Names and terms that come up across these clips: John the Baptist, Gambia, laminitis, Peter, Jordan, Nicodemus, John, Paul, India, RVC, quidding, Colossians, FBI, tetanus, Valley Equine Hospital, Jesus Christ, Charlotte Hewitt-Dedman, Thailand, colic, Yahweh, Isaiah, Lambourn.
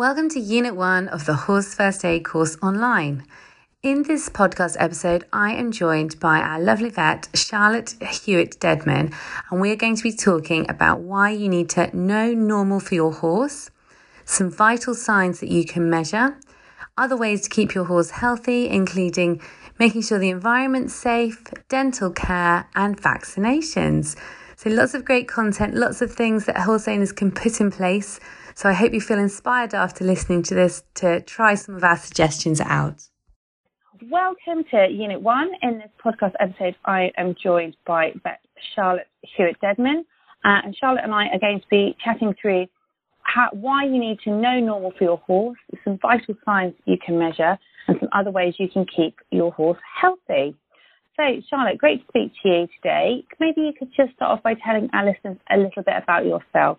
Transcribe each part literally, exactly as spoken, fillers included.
Welcome to Unit one of the Horse First Aid course online. In this podcast episode, I am joined by our lovely vet, Charlotte Hewitt-Dedman, and we are going to be talking about why you need to know normal for your horse, some vital signs that you can measure, other ways to keep your horse healthy, including making sure the environment's safe, dental care, and vaccinations. So lots of great content, lots of things that horse owners can put in place. So I hope you feel inspired after listening to this to try some of our suggestions out. Welcome to Unit one. In this podcast episode, I am joined by vet Charlotte Hewitt-Dedman. Uh, and Charlotte and I are going to be chatting through how, why you need to know normal for your horse, some vital signs you can measure, and some other ways you can keep your horse healthy. So, Charlotte, great to speak to you today. Maybe you could just start off by telling our listeners a little bit about yourself.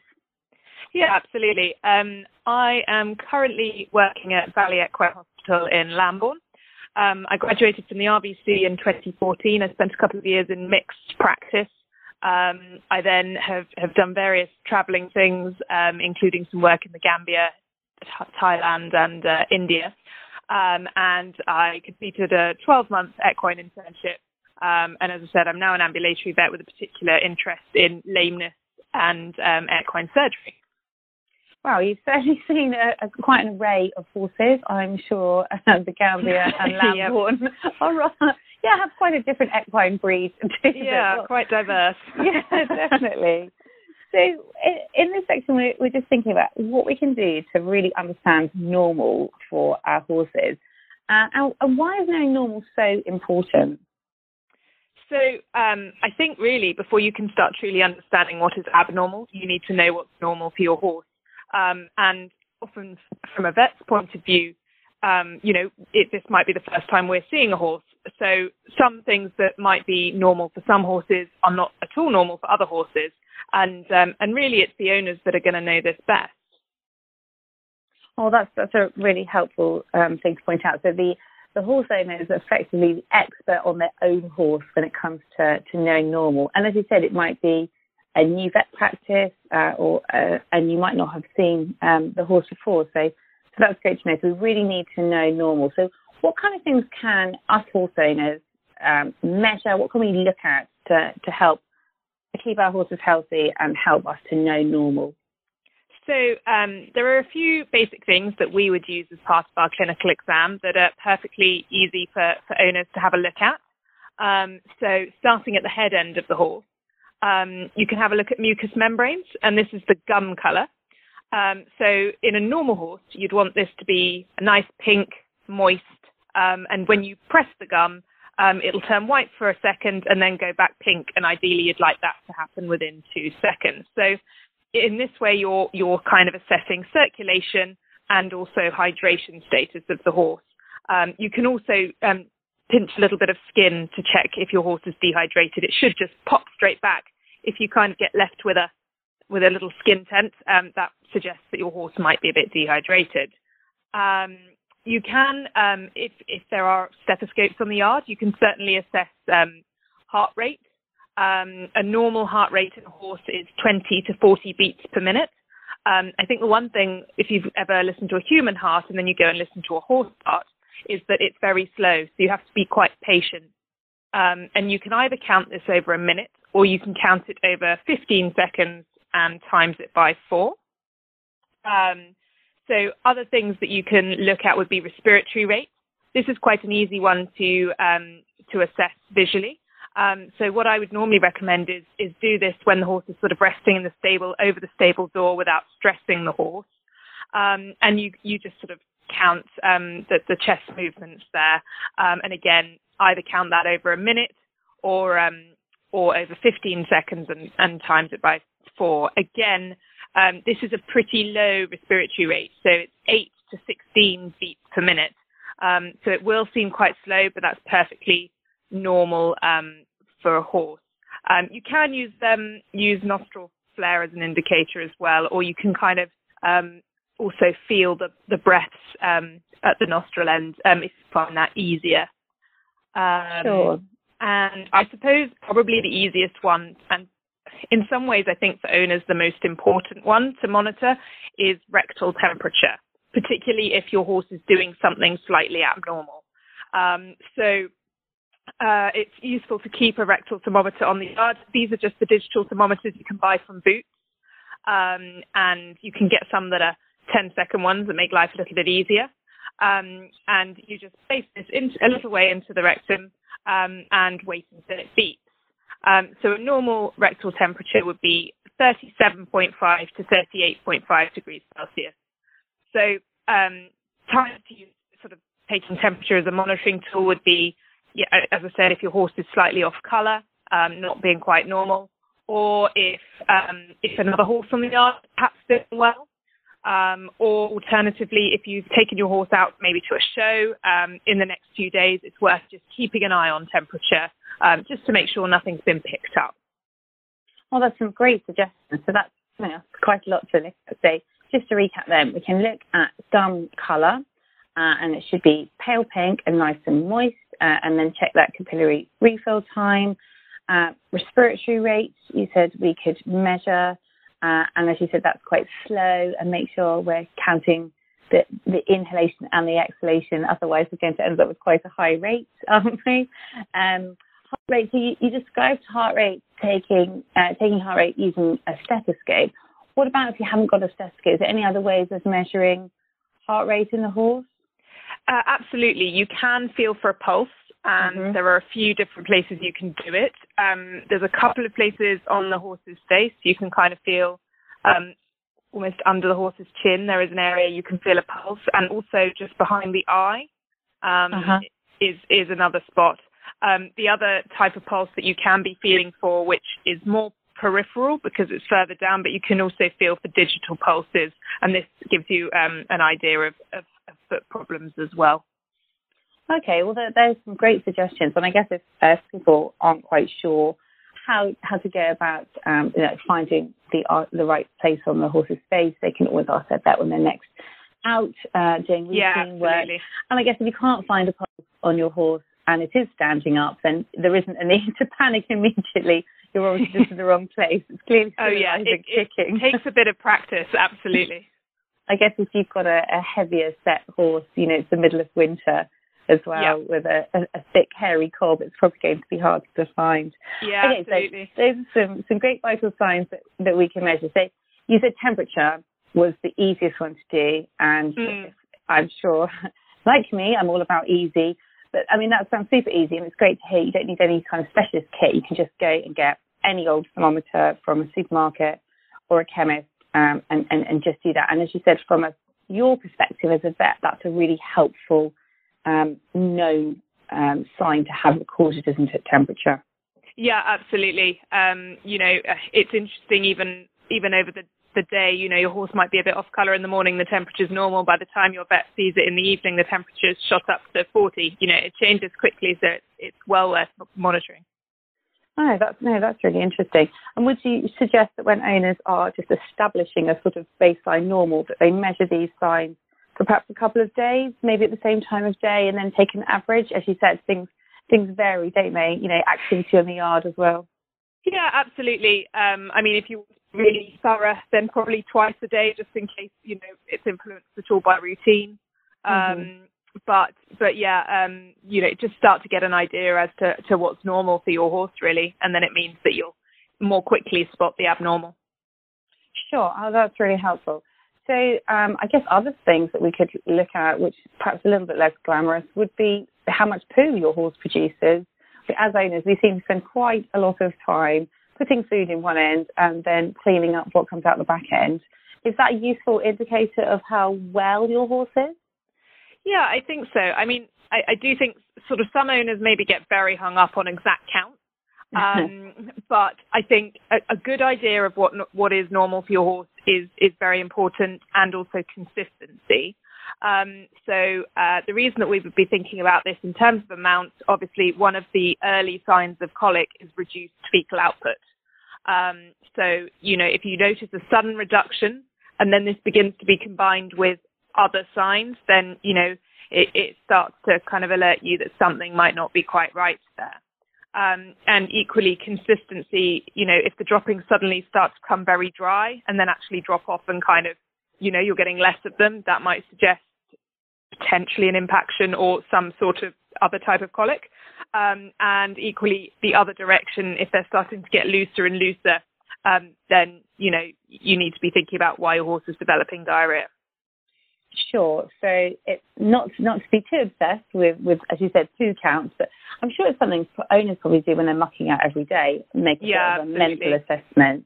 Yeah, absolutely. Um, I am currently working at Valley Equine Hospital in Lambourn. Um, I graduated from the R V C in twenty fourteen. I spent a couple of years in mixed practice. Um, I then have, have done various travelling things, um, including some work in the Gambia, Thailand and uh, India. Um, and I completed a twelve-month equine internship. Um, and as I said, I'm now an ambulatory vet with a particular interest in lameness and um, equine surgery. Wow, you've certainly seen a, a, quite an array of horses, I'm sure. Uh, the Gambia and Lambourn are yeah, have quite a different equine breed. Too, yeah, well, quite diverse. Yeah, definitely. So in this section, we're, we're just thinking about what we can do to really understand normal for our horses. Uh, and, and why is knowing normal so important? So um, I think really before you can start truly understanding what is abnormal, you need to know what's normal for your horse. Um, and often from a vet's point of view, um, you know, it, this might be the first time we're seeing a horse. So some things that might be normal for some horses are not at all normal for other horses. And um, and really it's the owners that are going to know this best. Oh, that's, that's a really helpful um, thing to point out. So the, the horse owner is effectively the expert on their own horse when it comes to, to knowing normal. And as you said, it might be a new vet practice, uh, or uh, and you might not have seen um, the horse before, so so that's great to know. So we really need to know normal. So what kind of things can us horse owners um, measure? What can we look at to to help keep our horses healthy and help us to know normal? So um, there are a few basic things that we would use as part of our clinical exam that are perfectly easy for for owners to have a look at. Um, so starting at the head end of the horse. Um, you can have a look at mucous membranes, and this is the gum colour. Um, so in a normal horse, you'd want this to be a nice pink, moist, um, and when you press the gum, um, it'll turn white for a second and then go back pink, and ideally you'd like that to happen within two seconds. So in this way, you're, you're kind of assessing circulation and also hydration status of the horse. Um, you can also um, pinch a little bit of skin to check if your horse is dehydrated. It should just pop straight back. If you kind of get left with a with a little skin tent, um, that suggests that your horse might be a bit dehydrated. Um, you can, um, if, if there are stethoscopes on the yard, you can certainly assess um, heart rate. Um, a normal heart rate in a horse is twenty to forty beats per minute. Um, I think the one thing, if you've ever listened to a human heart and then you go and listen to a horse heart, is that it's very slow, so you have to be quite patient. Um, and you can either count this over a minute, or you can count it over fifteen seconds and times it by four. Um, so other things that you can look at would be respiratory rate. This is quite an easy one to um, to assess visually. Um, so what I would normally recommend is, is do this when the horse is sort of resting in the stable, over the stable door without stressing the horse. Um, and you, you just sort of count um, the, the chest movements there. Um, and again, either count that over a minute or um, or over fifteen seconds and, and times it by four. Again, um, this is a pretty low respiratory rate, so it's eight to sixteen beats per minute. Um, so it will seem quite slow, but that's perfectly normal um, for a horse. Um, you can use them, use nostril flare as an indicator as well, or you can kind of um, also feel the, the breaths um, at the nostril end um, if you find that easier. Um, sure. And I suppose probably the easiest one, and in some ways I think for owners the most important one to monitor, is rectal temperature. particularly if your horse is doing something slightly abnormal. Um, so uh, it's useful to keep a rectal thermometer on the yard. These are just the digital thermometers you can buy from Boots, um, and you can get some that are ten second ones that make life a little bit easier. Um, and you just place this into, a little way into the rectum um, and wait until it beeps. Um, so a normal rectal temperature would be thirty-seven point five to thirty-eight point five degrees Celsius. So um, time to use sort of taking temperature as a monitoring tool would be, yeah, as I said, if your horse is slightly off colour, um, not being quite normal, or if um, if another horse on the yard perhaps doing well, um, or alternatively, if you've taken your horse out maybe to a show um, in the next few days, it's worth just keeping an eye on temperature um, just to make sure nothing's been picked up. Well, that's some great suggestions. So that's, you know, quite a lot to look at. So just to recap then, we can look at gum colour, uh, and it should be pale pink and nice and moist, uh, and then check that capillary refill time. Uh, respiratory rate, you said we could measure, uh, and as you said, that's quite slow, and make sure we're counting the, the inhalation and the exhalation, otherwise we're going to end up with quite a high rate, aren't we? Um, heart rate, so you, you described heart rate, taking uh, taking heart rate using a stethoscope. What about if you haven't got a stethoscope? Is there any other ways of measuring heart rate in the horse? Uh, absolutely. You can feel for a pulse, and mm-hmm. there are a few different places you can do it. Um, there's a couple of places on the horse's face. You can kind of feel um, almost under the horse's chin. There is an area you can feel a pulse, and also just behind the eye um, uh-huh. is, is another spot. Um, the other type of pulse that you can be feeling for, which is more peripheral because it's further down, but you can also feel for digital pulses, and this gives you um, an idea of, of, of foot problems as well. Okay, well, there, there's some great suggestions, and I guess if uh, people aren't quite sure how how to go about um, you know, finding the uh, the right place on the horse's face, they can always ask that when they're next out uh, doing routine yeah, work. And I guess if you can't find a pulse on your horse, and it is standing up, then there isn't a need to panic immediately. You're obviously just in the wrong place. It's clearly oh, yeah. it, it takes a bit of practice, absolutely. I guess if you've got a, a heavier set horse, you know, it's the middle of winter as well, yeah. with a, a, a thick, hairy cob, it's probably going to be hard to find. Yeah, okay, absolutely. So those are some, some great vital signs that, that we can measure. So you said temperature was the easiest one to do, and mm. I'm sure, like me, I'm all about easy. But, I mean, that sounds super easy, and it's great to hear you don't need any kind of specialist kit. You can just go and get any old thermometer from a supermarket or a chemist um, and, and, and just do that. And as you said, from a, your perspective as a vet, that's a really helpful um, known um, sign to have recorded, isn't it, temperature? Yeah, absolutely. Um, you know, it's interesting even even over the, the day, you know, your horse might be a bit off colour in the morning, the temperature's normal. By the time your vet sees it in the evening, the temperature's shot up to forty. You know, it changes quickly, so it's, it's well worth monitoring. Oh, that's, no, that's really interesting. And would you suggest that when owners are just establishing a sort of baseline normal, that they measure these signs for perhaps a couple of days, maybe at the same time of day, and then take an average? As you said, things things vary, don't they? You know, activity on the yard as well. Yeah, absolutely. Um, I mean, if you really thorough, then probably twice a day, just in case, you know, it's influenced at all by routine. Um, mm-hmm. But but yeah, um, you know, just start to get an idea as to, to what's normal for your horse, really, and then it means that you'll more quickly spot the abnormal. Sure, oh, that's really helpful. So um, I guess other things that we could look at, which perhaps a little bit less glamorous, would be how much poo your horse produces. As owners, we seem to spend quite a lot of time putting food in one end and then cleaning up what comes out the back end. Is that a useful indicator of how well your horse is? Yeah, I think so. I mean, I, I do think sort of some owners maybe get very hung up on exact counts, um, but I think a, a good idea of what what is normal for your horse is is very important, and also consistency. Um, so uh, the reason that we would be thinking about this in terms of amounts, obviously one of the early signs of colic is reduced fecal output. Um, so, you know, if you notice a sudden reduction and then this begins to be combined with other signs, then, you know, it, it starts to kind of alert you that something might not be quite right there. Um, and equally consistency, you know, if the droppings suddenly start to come very dry and then actually drop off and kind of you know, you're getting less of them, that might suggest potentially an impaction or some sort of other type of colic. Um, and equally, the other direction, if they're starting to get looser and looser, um, then, you know, you need to be thinking about why your horse is developing diarrhea. Sure. So it's not not to be too obsessed with, with, as you said, two counts, but I'm sure it's something owners probably do when they're mucking out every day, making yeah, a mental assessment.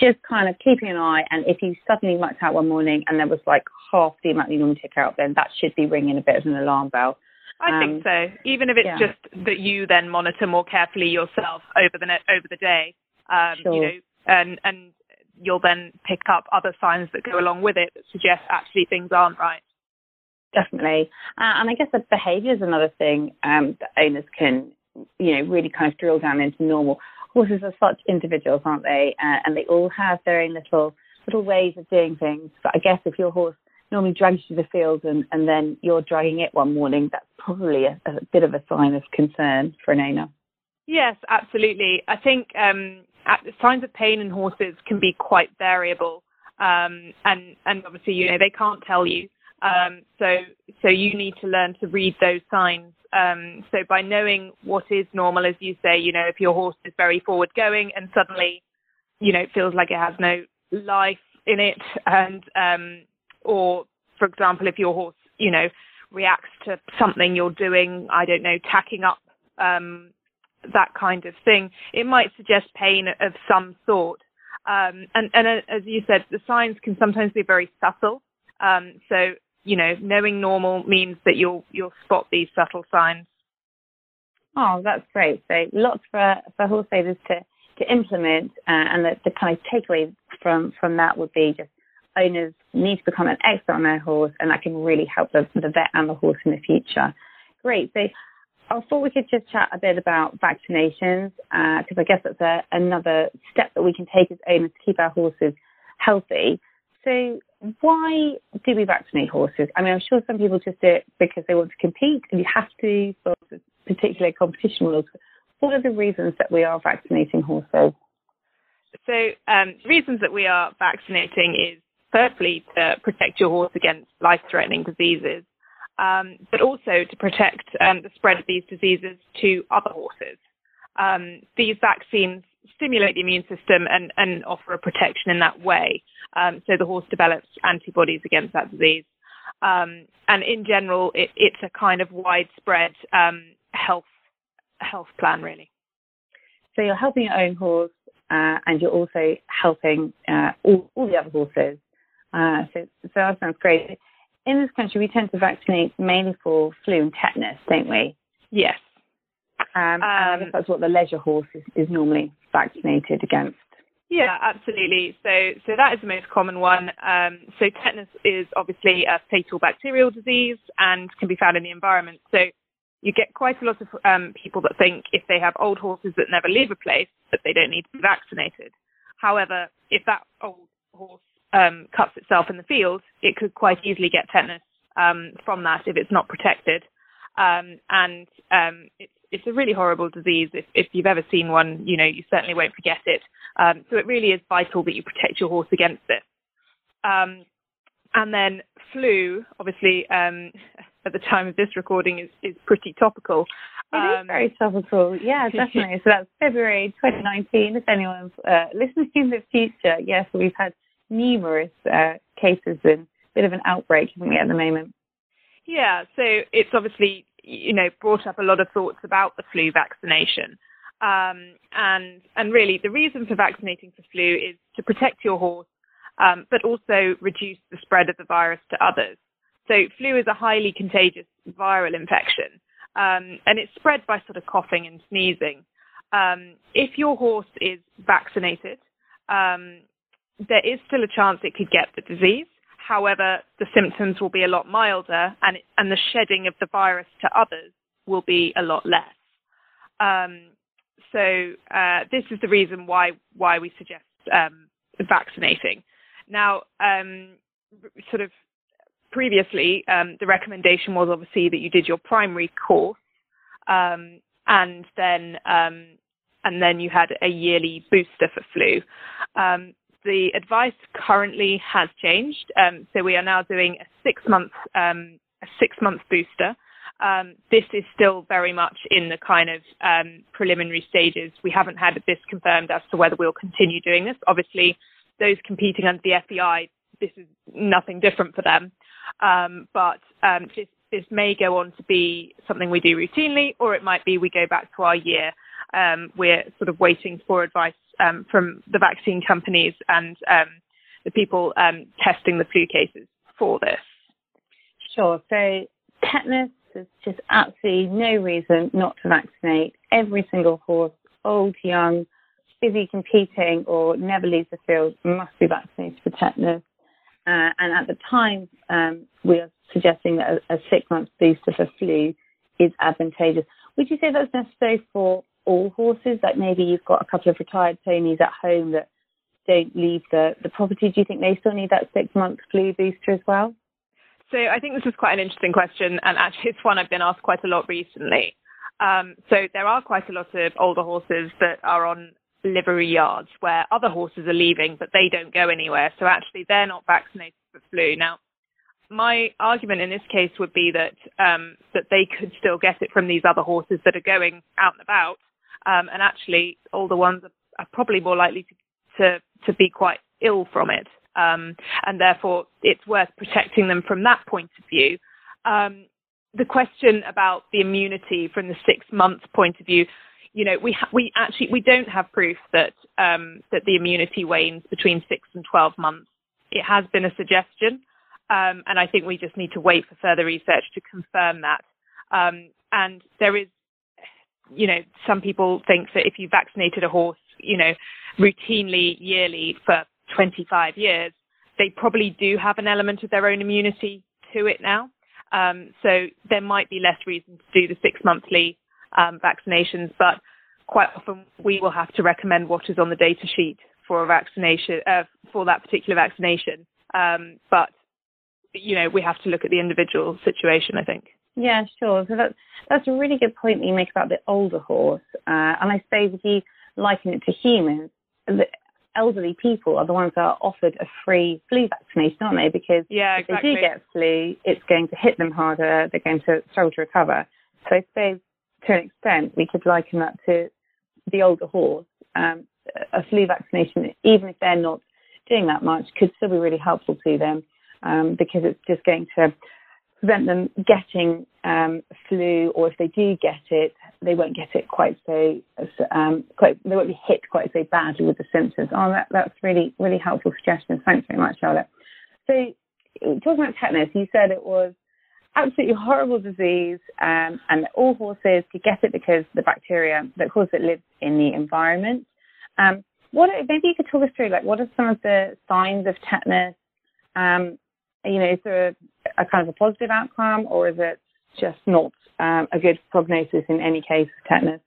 Just kind of keeping an eye, and if you suddenly mucked out one morning and there was like half the amount you normally take out, then that should be ringing a bit of an alarm bell. I um, think so. Even if it's yeah. just that you then monitor more carefully yourself over the over the day, um, sure. you know, and and you'll then pick up other signs that go along with it that suggest actually things aren't right. Definitely, uh, and I guess the behaviour is another thing um, that owners can, you know, really kind of drill down into normal. Horses are such individuals, aren't they? Uh, and they all have their own little little ways of doing things. But I guess if your horse normally drags you to the field and, and then you're dragging it one morning, that's probably a, a bit of a sign of concern for an owner. Yes, absolutely. I think um, at the signs of pain in horses can be quite variable. Um, and, and obviously, you know, they can't tell you. Um, so so you need to learn to read those signs. Um, so by knowing what is normal, as you say, you know, if your horse is very forward going and suddenly, you know, it feels like it has no life in it, and um, or, for example, if your horse, you know, reacts to something you're doing, I don't know, tacking up, um, that kind of thing, it might suggest pain of some sort. Um, and, and as you said, the signs can sometimes be very subtle. Um, so, you know, knowing normal means that you'll you'll spot these subtle signs. Oh, that's great. So lots for, for horse owners to, to implement. Uh, and the, the kind of takeaway from, from that would be just owners need to become an expert on their horse, and that can really help the, the vet and the horse in the future. Great. So I thought we could just chat a bit about vaccinations, because uh, I guess that's a, another step that we can take as owners to keep our horses healthy. So why do we vaccinate horses? I mean, I'm sure some people just do it because they want to compete, and you have to for particular competition rules. What are the reasons that we are vaccinating horses? So um, the reasons that we are vaccinating is, firstly, to protect your horse against life-threatening diseases, um, but also to protect um, the spread of these diseases to other horses. Um, these vaccines stimulate the immune system and, and offer a protection in that way. Um, so the horse develops antibodies against that disease. Um, and in general, it, it's a kind of widespread um, health health plan, really. So you're helping your own horse, uh, and you're also helping uh, all, all the other horses. Uh, so, so that sounds great. In this country, we tend to vaccinate mainly for flu and tetanus, don't we? Yes. Um, and that's what the leisure horse is, is normally vaccinated against. Yeah, absolutely. So so that is the most common one. Um, so tetanus is obviously a fatal bacterial disease and can be found in the environment. So you get quite a lot of um, people that think if they have old horses that never leave a place, that they don't need to be vaccinated. However, if that old horse um, cuts itself in the field, it could quite easily get tetanus um, from that if it's not protected. Um, and um, it's It's a really horrible disease. If, if you've ever seen one, you know, you certainly won't forget it. Um, so it really is vital that you protect your horse against this. Um, and then flu, obviously, um, at the time of this recording, is, is pretty topical. It um, is very topical. Yeah, definitely. So that's February twenty nineteen. If anyone's uh, listening in the future, yes, we've had numerous uh, cases and a bit of an outbreak, haven't we, at the moment? Yeah, so it's obviously, you know, brought up a lot of thoughts about the flu vaccination. Um, and and really the reason for vaccinating for flu is to protect your horse, um, but also reduce the spread of the virus to others. So flu is a highly contagious viral infection, um, and it's spread by sort of coughing and sneezing. Um, if your horse is vaccinated, um, there is still a chance it could get the disease. However, the symptoms will be a lot milder, and and the shedding of the virus to others will be a lot less. Um, so uh, this is the reason why why we suggest um, vaccinating. Now, um, sort of previously, um, the recommendation was obviously that you did your primary course, um, and then um, and then you had a yearly booster for flu. Um, the advice currently has changed. Um, so we are now doing a six-month um, a six-month booster. Um, this is still very much in the kind of um, preliminary stages. We haven't had this confirmed as to whether we'll continue doing this. Obviously, those competing under the F B I, this is nothing different for them. Um, but um, this, this may go on to be something we do routinely, or it might be we go back to our year. Um, we're sort of waiting for advice um, from the vaccine companies and um, the people um, testing the flu cases for this. Sure. So tetanus, there's just absolutely no reason not to vaccinate every single horse, old, young, busy competing, or never leaves the field, must be vaccinated for tetanus. Uh, and at the time, um, we are suggesting that a, a six-month booster for flu is advantageous. Would you say that's necessary for all horses? Like maybe you've got a couple of retired ponies at home that don't leave the, the property. Do you think they still need that six-month flu booster as well? So I think this is quite an interesting question, and actually it's one I've been asked quite a lot recently. Um, so there are quite a lot of older horses that are on livery yards where other horses are leaving, but they don't go anywhere. So actually they're not vaccinated for flu. Now, my argument in this case would be that um, that they could still get it from these other horses that are going out and about. Um, and actually older ones are probably more likely to, to, to be quite ill from it. Um, and therefore, it's worth protecting them from that point of view. Um, the question about the immunity from the six-month point of view, you know, we ha- we actually we don't have proof that um, that the immunity wanes between six and twelve months. It has been a suggestion, um, and I think we just need to wait for further research to confirm that. Um, and there is, you know, some people think that if you vaccinated a horse, you know, routinely, yearly for twenty-five years, they probably do have an element of their own immunity to it now. Um, so there might be less reason to do the six-monthly um, vaccinations, but quite often we will have to recommend what is on the data sheet for a vaccination uh, for that particular vaccination. Um, but you know, we have to look at the individual situation, I think. Yeah, sure. So that's that's a really good point that you make about the older horse, uh, and I suppose if you liken it to humans, the elderly people are the ones that are offered a free flu vaccination, aren't they? Because yeah, exactly. If they do get flu, it's going to hit them harder, they're going to struggle to recover. So I suppose to an extent we could liken that to the older horse. Um, a flu vaccination, even if they're not doing that much, could still be really helpful to them um, because it's just going to prevent them getting um, flu, or if they do get it, they won't get it quite so, um, quite, they won't be hit quite so badly with the symptoms. Oh, that, that's really, really helpful suggestion. Thanks very much, Charlotte. So talking about tetanus, you said it was absolutely horrible disease um, and that all horses could get it because the bacteria that cause it lives in the environment. Um, what are, maybe you could talk us through, like, what are some of the signs of tetanus? Um, you know, is there a, a kind of a positive outcome, or is it just not um, a good prognosis in any case of tetanus?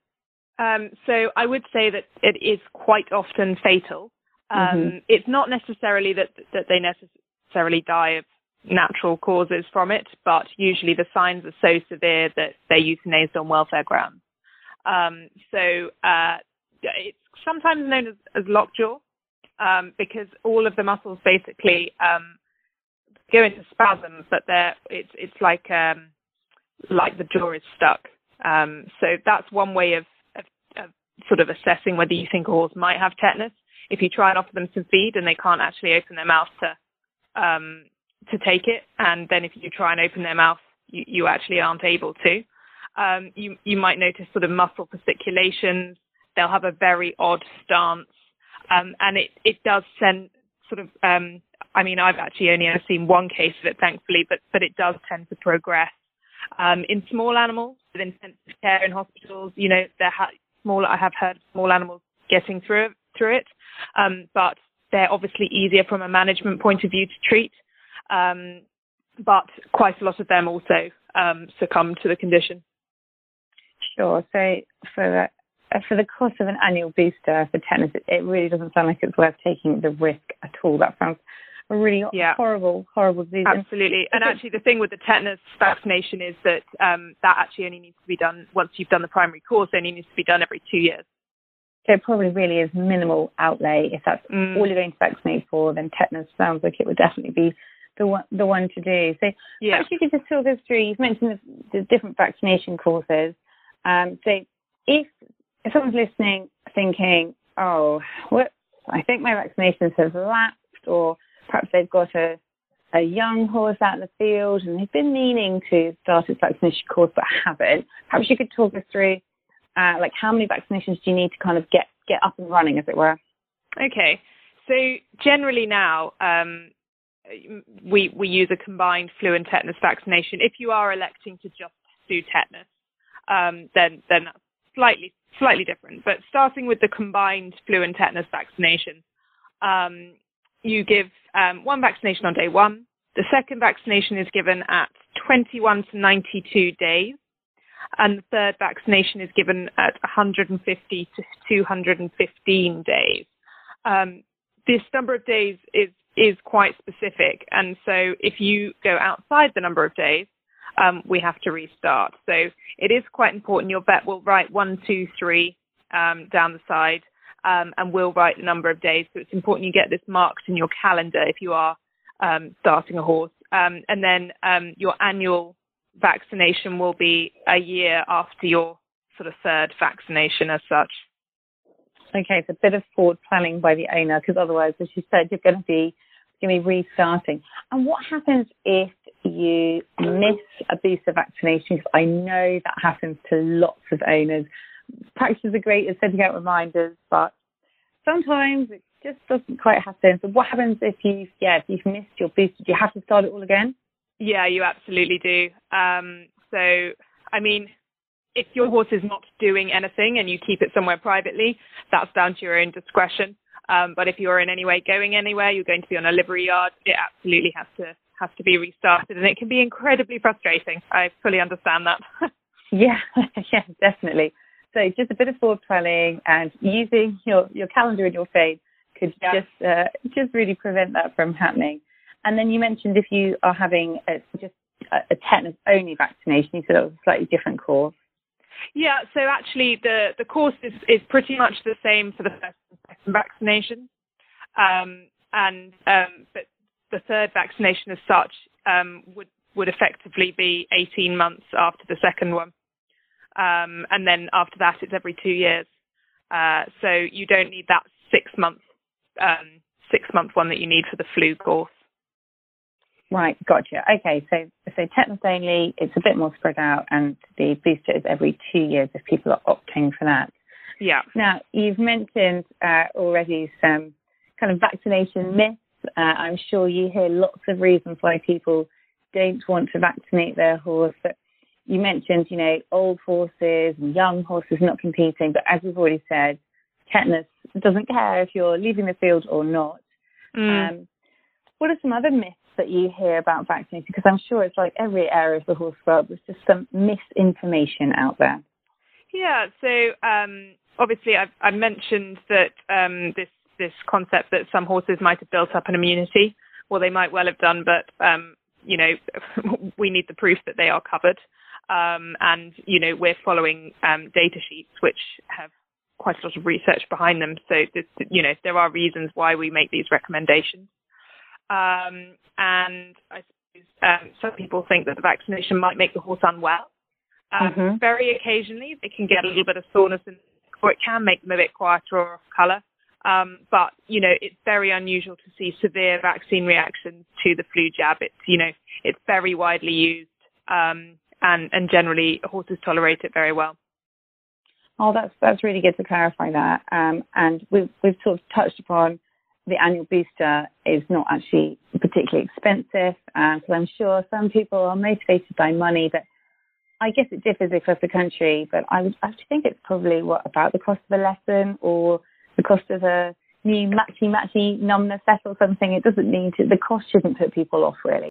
Um, so I would say that it is quite often fatal. Um, mm-hmm. It's not necessarily that, that they necessarily die of natural causes from it, but usually the signs are so severe that they're euthanized on welfare grounds. Um, so uh, it's sometimes known as, as lockjaw um, because all of the muscles basically um, go into spasm, but they're it's it's like um, like the jaw is stuck. Um, so that's one way of, of, of sort of assessing whether you think a horse might have tetanus. If you try and offer them some feed and they can't actually open their mouth to um, to take it, and then if you try and open their mouth, you, you actually aren't able to. Um, you you might notice sort of muscle fasciculations. They'll have a very odd stance, um, and it it does send sort of. Um, I mean, I've actually only ever seen one case of it, thankfully, but, but it does tend to progress. Um, in small animals, with intensive care in hospitals, you know, they're ha- small, I have heard of small animals getting through it, through it um, but they're obviously easier from a management point of view to treat. Um, but quite a lot of them also um, succumb to the condition. Sure. So for the, for the cost of an annual booster for tetanus, it, it really doesn't sound like it's worth taking the risk at all. That sounds A really yeah. horrible, horrible disease. Absolutely. And actually the thing with the tetanus vaccination is that um, that actually only needs to be done, once you've done the primary course, only needs to be done every two years. So it probably really is minimal outlay. If that's mm. all you're going to vaccinate for, then tetanus sounds like it would definitely be the one, the one to do. So yeah. Perhaps you could just talk us through, you've mentioned the, the different vaccination courses. Um, so if, if someone's listening thinking, oh, whoops, I think my vaccinations have lapsed, or perhaps they've got a, a young horse out in the field and they've been meaning to start a vaccination course but haven't, perhaps you could talk us through Uh, like how many vaccinations do you need to kind of get, get up and running, as it were? Okay. So generally now um, we we use a combined flu and tetanus vaccination. If you are electing to just do tetanus, um, then then that's slightly slightly different. But starting with the combined flu and tetanus vaccination, um, you give um, one vaccination on day one. The second vaccination is given at twenty-one to ninety-two days. And the third vaccination is given at one hundred fifty to two hundred fifteen days. Um, this number of days is, is quite specific. And so if you go outside the number of days, um, we have to restart. So it is quite important. Your vet will write one, two, three um, down the side um, and will write the number of days. So it's important you get this marked in your calendar if you are um, starting a horse. Um, and then um, your annual vaccination will be a year after your sort of third vaccination as such. Okay, it's a bit of forward planning by the owner, because otherwise, as you said, you're going to be going to be restarting. And what happens if you miss a booster vaccination? Because I know that happens to lots of owners. Practices are great at sending out reminders, but sometimes it just doesn't quite happen. So what happens if you've, yeah, if you've missed your booster? Do you have to start it all again? Yeah, you absolutely do. Um, so, I mean, if your horse is not doing anything and you keep it somewhere privately, that's down to your own discretion. Um, but if you're in any way going anywhere, you're going to be on a livery yard, it absolutely has to has to be restarted. And it can be incredibly frustrating. I fully understand that. yeah, yeah, definitely. So just a bit of forward planning and using your, your calendar and your phone could yeah. just uh, just really prevent that from happening. And then you mentioned if you are having a, just a tetanus-only vaccination, you said it was a slightly different course. Yeah, so actually the, the course is, is pretty much the same for the first and second vaccination. Um, and um, but the third vaccination as such um, would, would effectively be eighteen months after the second one. Um, and then after that, it's every two years. Uh, so you don't need that six-month um, six-month one that you need for the flu course. Right, gotcha. Okay, so so tetanus only, it's a bit more spread out, and the booster is every two years if people are opting for that. Yeah. Now, you've mentioned uh, already some kind of vaccination myths. Uh, I'm sure you hear lots of reasons why people don't want to vaccinate their horse. But you mentioned, you know, old horses and young horses not competing, but as we've already said, tetanus doesn't care if you're leaving the field or not. Mm. Um, what are some other myths that you hear about vaccinating? Because I'm sure it's like every area of the horse world, there's just some misinformation out there. Yeah, so um, obviously I've, I mentioned that um, this this concept that some horses might have built up an immunity, or they might well have done, but, um, you know, we need the proof that they are covered. Um, and, you know, we're following um, data sheets which have quite a lot of research behind them. So, this, you know, there are reasons why we make these recommendations. Um, and I suppose um, some people think that the vaccination might make the horse unwell. Um, mm-hmm. Very occasionally, they can get a little bit of soreness, in, or it can make them a bit quieter or off colour. Um, but, you know, it's very unusual to see severe vaccine reactions to the flu jab. It's, you know, it's very widely used, um, and, and generally horses tolerate it very well. Oh, that's that's really good to clarify that. Um, and we've, we've sort of touched upon the annual booster is not actually particularly expensive. Um, so I'm sure some people are motivated by money, but I guess it differs across the country. But I would actually think it's probably, what, about the cost of a lesson or the cost of a new matchy-matchy numbness set or something. It doesn't need to, the cost shouldn't put people off, really.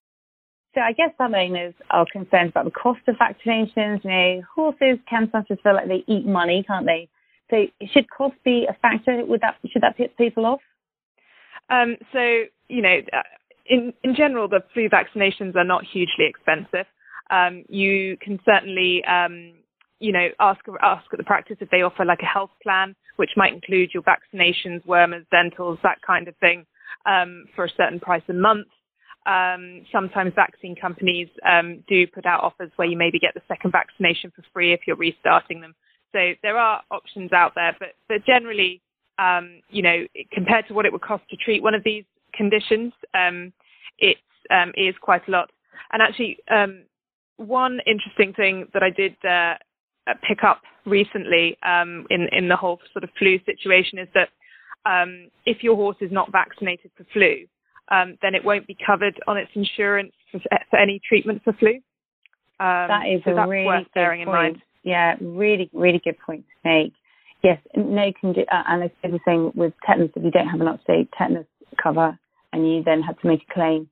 So I guess some owners are concerned about the cost of vaccinations. You know, horses can sometimes feel like they eat money, can't they? So should cost be a factor? Would that, should that put people off? Um, so, you know, in, in general, the flu vaccinations are not hugely expensive. Um, you can certainly, um, you know, ask ask at the practice if they offer like a health plan, which might include your vaccinations, wormers, dentals, that kind of thing, um, for a certain price a month. Um, sometimes vaccine companies um, do put out offers where you maybe get the second vaccination for free if you're restarting them. So there are options out there, but, but generally, um, you know, compared to what it would cost to treat one of these conditions, um, it um, is quite a lot. And actually, um, one interesting thing that I did uh, pick up recently um, in, in the whole sort of flu situation is that um, if your horse is not vaccinated for flu, um, then it won't be covered on its insurance for, for any treatment for flu. Um, that is so a really worth bearing in mind. Yeah, really, really good point to make. Yes, no condi- uh, and I said the same with tetanus. If you don't have an up-to-date tetanus cover and you then had to make a claim,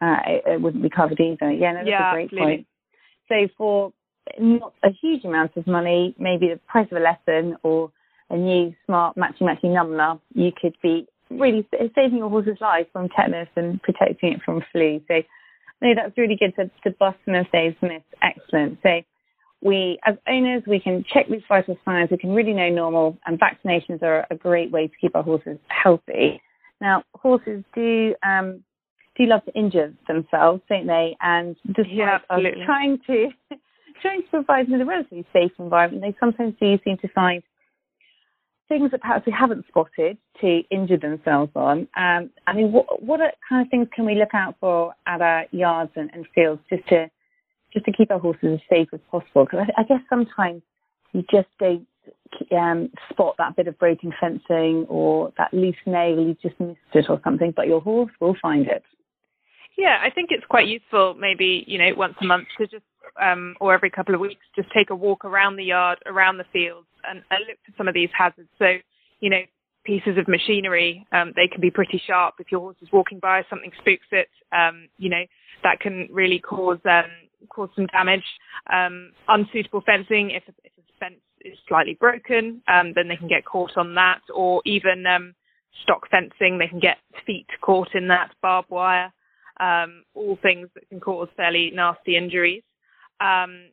uh, it, it wouldn't be covered either. Yeah, no, that's yeah, a great absolutely. point. So for not a huge amount of money, maybe the price of a lesson or a new smart matchy-matchy number, you could be really saving your horse's life from tetanus and protecting it from flu. So no, that's really good to, to bust some of those myths. Excellent. So we, as owners, we can check these vital signs. We can really know normal, and vaccinations are a great way to keep our horses healthy. Now, horses do um, do love to injure themselves, don't they? And despite yeah, absolutely. us trying to trying to provide them with a relatively safe environment, they sometimes do seem to find things that perhaps we haven't spotted to injure themselves on. Um, I mean, what, what kind of things can we look out for at our yards and, and fields just to just to keep our horses as safe as possible? Because I, I guess sometimes you just don't um, spot that bit of broken fencing or that loose nail, you just missed it or something, but your horse will find it. Yeah, I think it's quite useful maybe, you know, once a month to just, um, or every couple of weeks, just take a walk around the yard, around the fields and, and look for some of these hazards. So, you know, pieces of machinery, um, they can be pretty sharp. If your horse is walking by, something spooks it, um, you know, that can really cause... Um, cause some damage. Um, unsuitable fencing, if a, if a fence is slightly broken, um, then they can get caught on that, or even um, stock fencing, they can get feet caught in that, barbed wire, um, all things that can cause fairly nasty injuries. Um,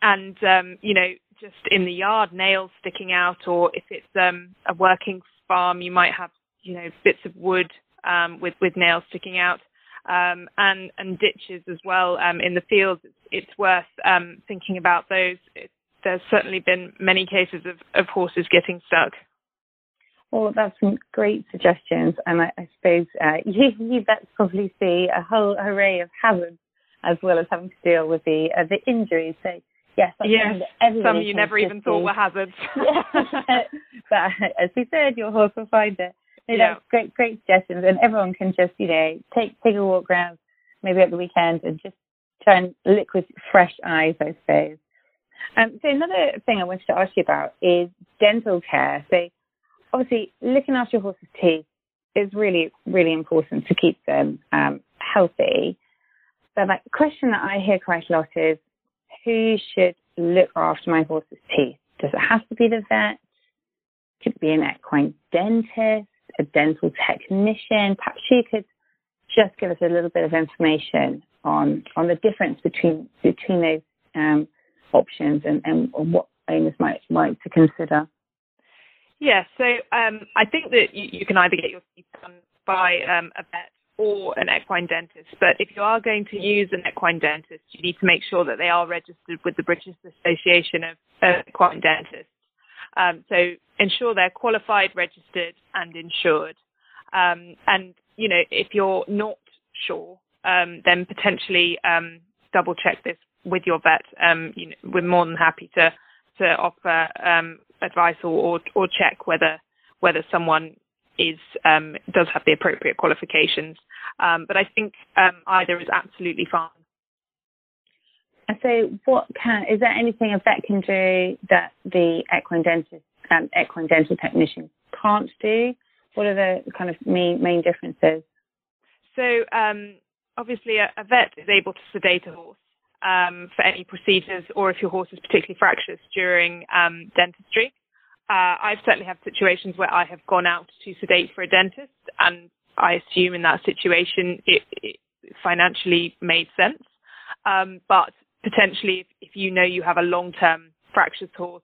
and, um, you know, just in the yard, nails sticking out, or if it's um, a working farm, you might have, you know, bits of wood um, with, with nails sticking out. Um, and, and ditches as well um, in the fields. It's, it's worth um, thinking about those. It, there's certainly been many cases of, of horses getting stuck. Well, that's some great suggestions, and I, I suppose uh, you, you vets probably see a whole array of hazards as well as having to deal with the uh, the injuries. So yes, yes some you never even thought were hazards. But as we said, your horse will find it. So yeah. That's great, great suggestions, and everyone can just, you know, take take a walk around, maybe at the weekend, and just try and look with fresh eyes, I suppose. Um, so another thing I wanted to ask you about is dental care. So obviously, looking after your horse's teeth is really, really important to keep them um, healthy. But the question that I hear quite a lot is, who should look after my horse's teeth? Does it have to be the vet? Could it be an equine dentist? A dental technician? Perhaps you could just give us a little bit of information on on the difference between between those um, options and, and what owners might like to consider. Yeah, so um, I think that you, you can either get your teeth done by um, a vet or an equine dentist, but if you are going to use an equine dentist, you need to make sure that they are registered with the British Association of uh, Equine Dentists. Um, so ensure they're qualified, registered and insured. Um, and, you know, if you're not sure, um, then potentially um, double check this with your vet. Um, you know, we're more than happy to, to offer um, advice or, or, or check whether whether someone is um, does have the appropriate qualifications. Um, but I think um, either is absolutely fine. And so what can, is there anything a vet can do that the equine dentist and um, equine dental technician can't do? What are the kind of main, main differences? So um, obviously a, a vet is able to sedate a horse um, for any procedures or if your horse is particularly fractious during um, dentistry. Uh, I've certainly had situations where I have gone out to sedate for a dentist, and I assume in that situation it, it financially made sense. Um, but potentially, if, if you know you have a long-term fractious horse,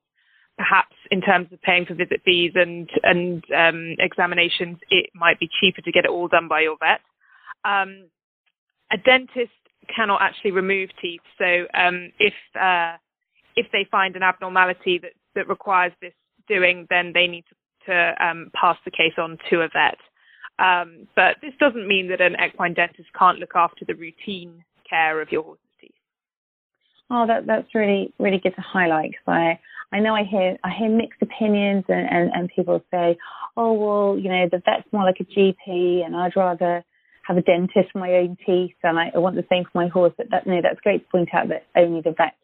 perhaps in terms of paying for visit fees and, and um, examinations, it might be cheaper to get it all done by your vet. Um, a dentist cannot actually remove teeth. So um, if uh, if they find an abnormality that, that requires this doing, then they need to, to um, pass the case on to a vet. Um, but this doesn't mean that an equine dentist can't look after the routine care of your horse's teeth. Oh, that, that's really, really good to highlight. So I, I know I hear I hear mixed opinions and, and, and people say, oh, well, you know, the vet's more like a G P and I'd rather have a dentist for my own teeth and I, I want the same for my horse. But that, no, that's great to point out that only the vet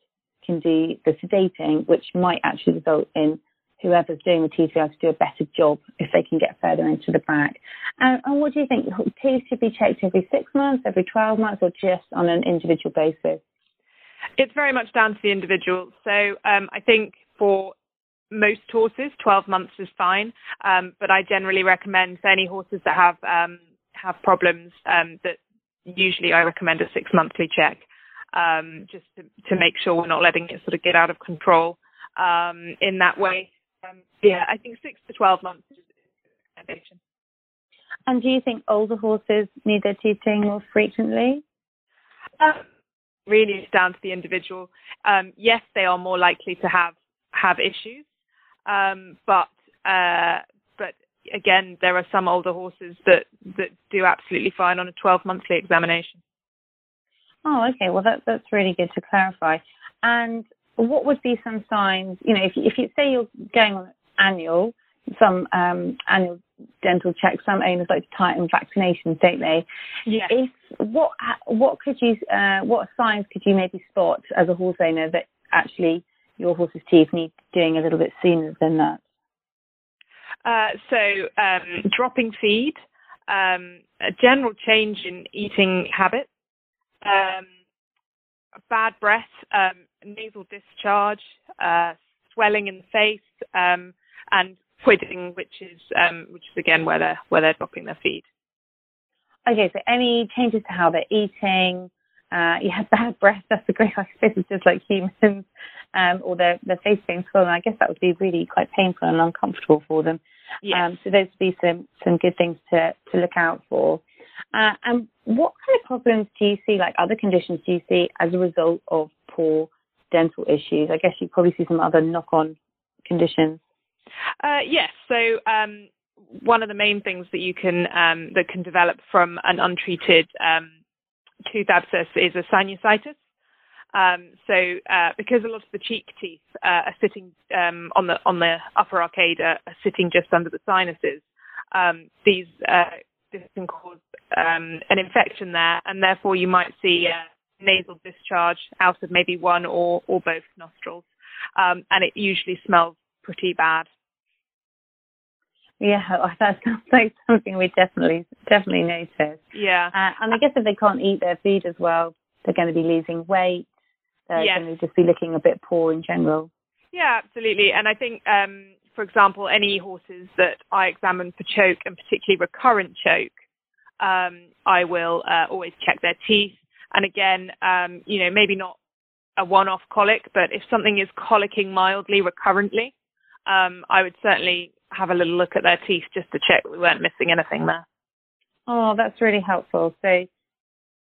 can do the sedating, which might actually result in whoever's doing the teeth will have to do a better job if they can get further into the back. And, and what do you think? Teeth should be checked every six months, every twelve months, or just on an individual basis? It's very much down to the individual. So um, I think for most horses, twelve months is fine. Um, but I generally recommend for any horses that have um, have problems um, that usually I recommend a six monthly check um, just to, to make sure we're not letting it sort of get out of control um, in that way. Um, yeah, I think six to twelve months is a recommendation. And do you think older horses need their teeth doing more frequently? Um, really, it's down to the individual. Um, yes, they are more likely to have, have issues, um, but uh, but again, there are some older horses that, that do absolutely fine on a twelve-monthly examination. Oh, okay. Well, that, that's really good to clarify. And what would be some signs, you know, if you, if you say you're going on annual, some um, annual dental checks, some owners like to tighten vaccinations, don't they? Yes. If what what could you uh, what signs could you maybe spot as a horse owner that actually your horse's teeth need doing a little bit sooner than that? Uh, so um, dropping feed, um, a general change in eating habits, um, bad breath. Um, nasal discharge, uh, swelling in the face, um, and quidding, which is um, which is again where they're where they're dropping their feed. Okay, so any changes to how they're eating, uh, you have bad breath. That's a great, I suppose it's just like humans, um, or their their face being swollen. I guess that would be really quite painful and uncomfortable for them. Yeah. Um, so those would be some some good things to to look out for. Uh, and what kind of problems do you see? Like other conditions, do you see as a result of poor dental issues? I guess you probably see some other knock-on conditions. Uh, yes. So um, one of the main things that you can um, that can develop from an untreated um, tooth abscess is a sinusitis. Um, so uh, because a lot of the cheek teeth uh, are sitting um, on the on the upper arcade are, are sitting just under the sinuses, um, these uh, this can cause um, an infection there, and therefore you might see. Uh, nasal discharge out of maybe one or, or both nostrils, um, and it usually smells pretty bad. Yeah, that sounds like something we definitely definitely notice. Yeah. Uh, and I guess if they can't eat their food as well, they're going to be losing weight, they're yes. going to just be looking a bit poor in general. Yeah, absolutely. And I think, um, for example, any horses that I examine for choke, and particularly recurrent choke, um, I will uh, always check their teeth. And again, um, you know, maybe not a one-off colic, but if something is colicking mildly recurrently, um, I would certainly have a little look at their teeth just to check we weren't missing anything there. Oh, that's really helpful. So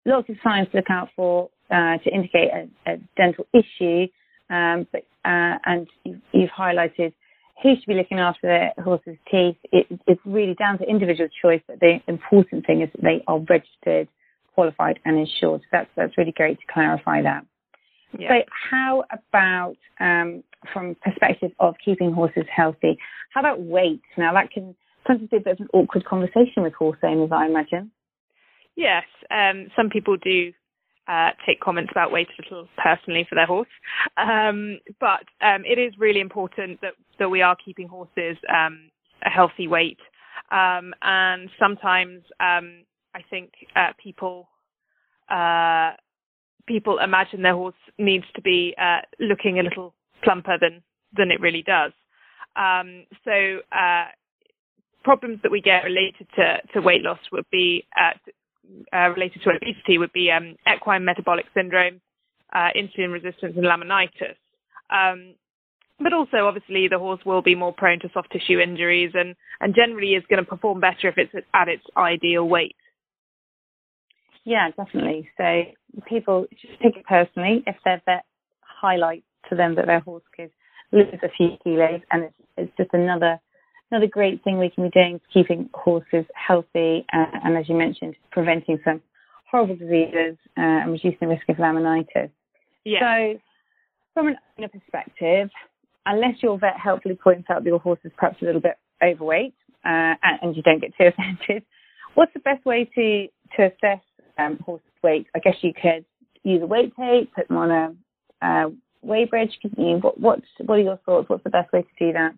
lots of signs to look out for uh, to indicate a, a dental issue, um, but, uh, and you've, you've highlighted who should be looking after their horse's teeth. It, it's really down to individual choice, but the important thing is that they are registered, qualified and insured. So that's, that's really great to clarify that. Yeah. So how about, um, from perspective of keeping horses healthy, how about weight? Now that can sometimes be a bit of an awkward conversation with horse owners, I imagine. Yes. Um, some people do uh, take comments about weight a little personally for their horse. Um, but um, it is really important that, that we are keeping horses um, a healthy weight. Um, and sometimes... Um, I think uh, people uh, people imagine their horse needs to be uh, looking a little plumper than, than it really does. Um, so uh, problems that we get related to, to weight loss would be uh, uh, related to obesity would be um, equine metabolic syndrome, uh, insulin resistance, and laminitis. Um, But also, obviously, the horse will be more prone to soft tissue injuries and, and generally is going to perform better if it's at its ideal weight. Yeah, definitely. So people just take it personally if their vet highlights to them that their horse could lose a few kilos, and it's, it's just another another great thing we can be doing to keeping horses healthy uh, and, as you mentioned, preventing some horrible diseases uh, and reducing the risk of laminitis. Yeah. So from an owner perspective, unless your vet helpfully points out that your horse is perhaps a little bit overweight uh, and, and you don't get too offended, what's the best way to, to assess um, horse's weight? I guess you could use a weight tape, put them on a uh, weigh bridge. You, what, what, what are your thoughts? What's the best way to do that?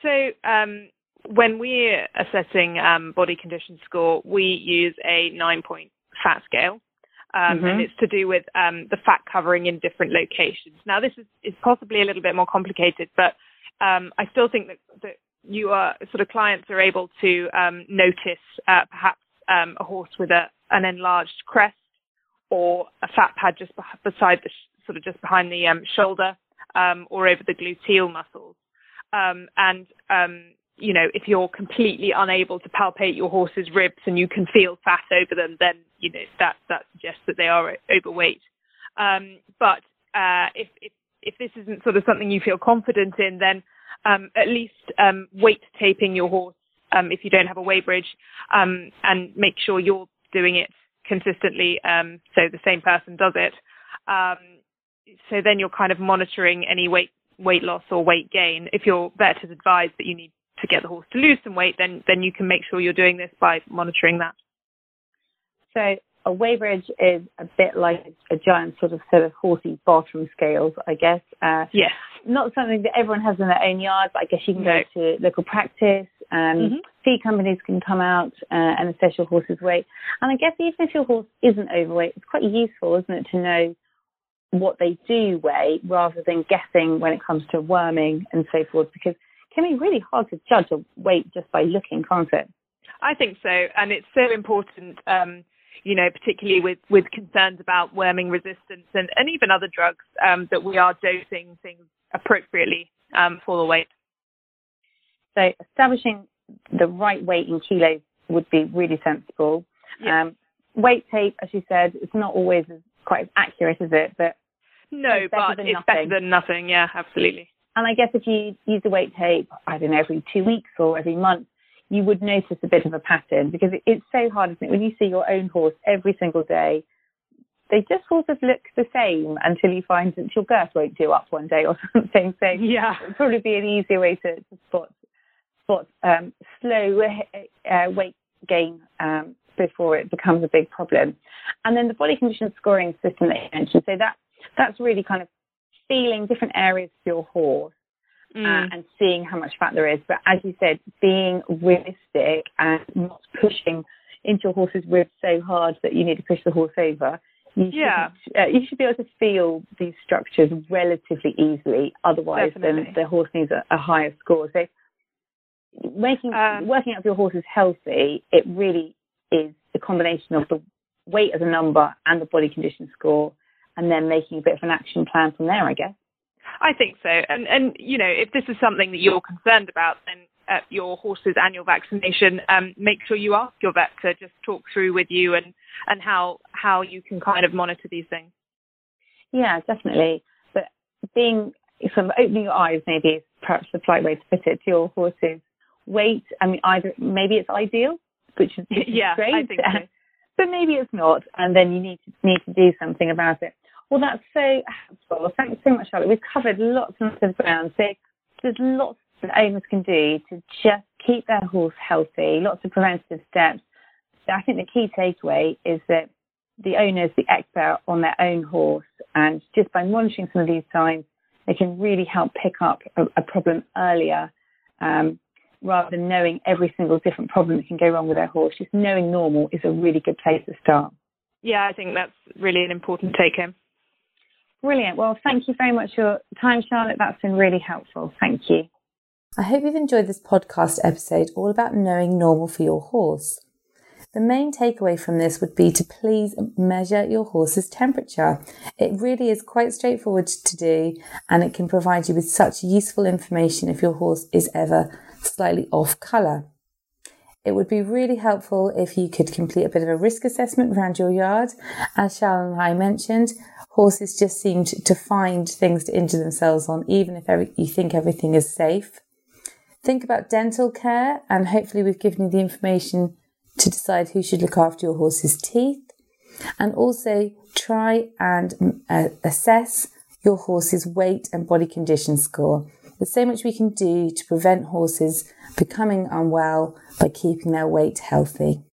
So um, when we're assessing um, body condition score, we use a nine-point fat scale. Um, mm-hmm. And it's to do with um, the fat covering in different locations. Now, this is, is possibly a little bit more complicated, but um, I still think that, that you are sort of clients are able to um, notice uh, perhaps um, a horse with a, an enlarged crest or a fat pad just be- beside the sh- sort of just behind the um, shoulder um, or over the gluteal muscles. Um, and, um, you know, if you're completely unable to palpate your horse's ribs and you can feel fat over them, then, you know, that, that suggests that they are overweight. Um, but uh, if, if if this isn't sort of something you feel confident in, then um, at least um, weight taping your horse um, if you don't have a weigh bridge um, and make sure you're doing it consistently um, so the same person does it. Um, so then you're kind of monitoring any weight weight loss or weight gain. If your vet has advised that you need to get the horse to lose some weight, then then you can make sure you're doing this by monitoring that. So a weigh bridge is a bit like a giant sort of set of horsey bottom scales, I guess. Uh, yes. Not something that everyone has in their own yard, but I guess you can no. go to local practice. Um, mm-hmm. Feed companies can come out uh, and assess your horse's weight. And I guess even if your horse isn't overweight, it's quite useful, isn't it, to know what they do weigh rather than guessing when it comes to worming and so forth, because it can be really hard to judge a weight just by looking, can't it? I think so. And it's so important, um, you know, particularly with, with concerns about worming resistance and, and even other drugs, um, that we are dosing things appropriately um, for the weight. So establishing the right weight in kilos would be really sensible. Yes. Um, weight tape, as you said, it's not always as, quite as accurate, is it? But no, it's but it's nothing. Better than nothing. Yeah, absolutely. And I guess if you use the weight tape, I don't know, every two weeks or every month, you would notice a bit of a pattern, because it's so hard, isn't it? When you see your own horse every single day, they just sort of look the same until you find that your girth won't do up one day or something. So yeah, it would probably be an easier way to, to spot spot um, slow uh, weight gain um, before it becomes a big problem. And then the body condition scoring system that you mentioned. So that that's really kind of feeling different areas of your horse. Mm. Uh, and seeing how much fat there is. But as you said, being realistic and not pushing into your horse's ribs so hard that you need to push the horse over. You yeah. Should, uh, you should be able to feel these structures relatively easily. Otherwise, Definitely. then the horse needs a, a higher score. So making, um, working out if your horse is healthy, it really is a combination of the weight as a number and the body condition score, and then making a bit of an action plan from there, I guess. I think so. And, and you know, if this is something that you're concerned about, then at your horse's annual vaccination, um, make sure you ask your vet to just talk through with you and, and how how you can kind of monitor these things. Yeah, definitely. But being sort of opening your eyes maybe is perhaps the right way to put it to your horse's weight. I mean, either maybe it's ideal, which is, which yeah, is great, I think so. But maybe it's not, and then you need to, need to do something about it. Well, that's so helpful. Thanks so much, Charlotte. We've covered lots and lots of ground. So there's lots that owners can do to just keep their horse healthy, lots of preventative steps. So I think the key takeaway is that the owner is the expert on their own horse, and just by monitoring some of these signs, they can really help pick up a, a problem earlier um, rather than knowing every single different problem that can go wrong with their horse. Just knowing normal is a really good place to start. Yeah, I think that's really an important take-home. Brilliant. Well, thank you very much for your time, Charlotte. That's been really helpful. Thank you. I hope you've enjoyed this podcast episode all about knowing normal for your horse. The main takeaway from this would be to please measure your horse's temperature. It really is quite straightforward to do, and it can provide you with such useful information if your horse is ever slightly off colour. It would be really helpful if you could complete a bit of a risk assessment around your yard. As Charlotte and I mentioned, horses just seem to find things to injure themselves on, even if every, you think everything is safe. Think about dental care, and hopefully we've given you the information to decide who should look after your horse's teeth. And also try and uh, assess your horse's weight and body condition score. There's so much we can do to prevent horses becoming unwell by keeping their weight healthy.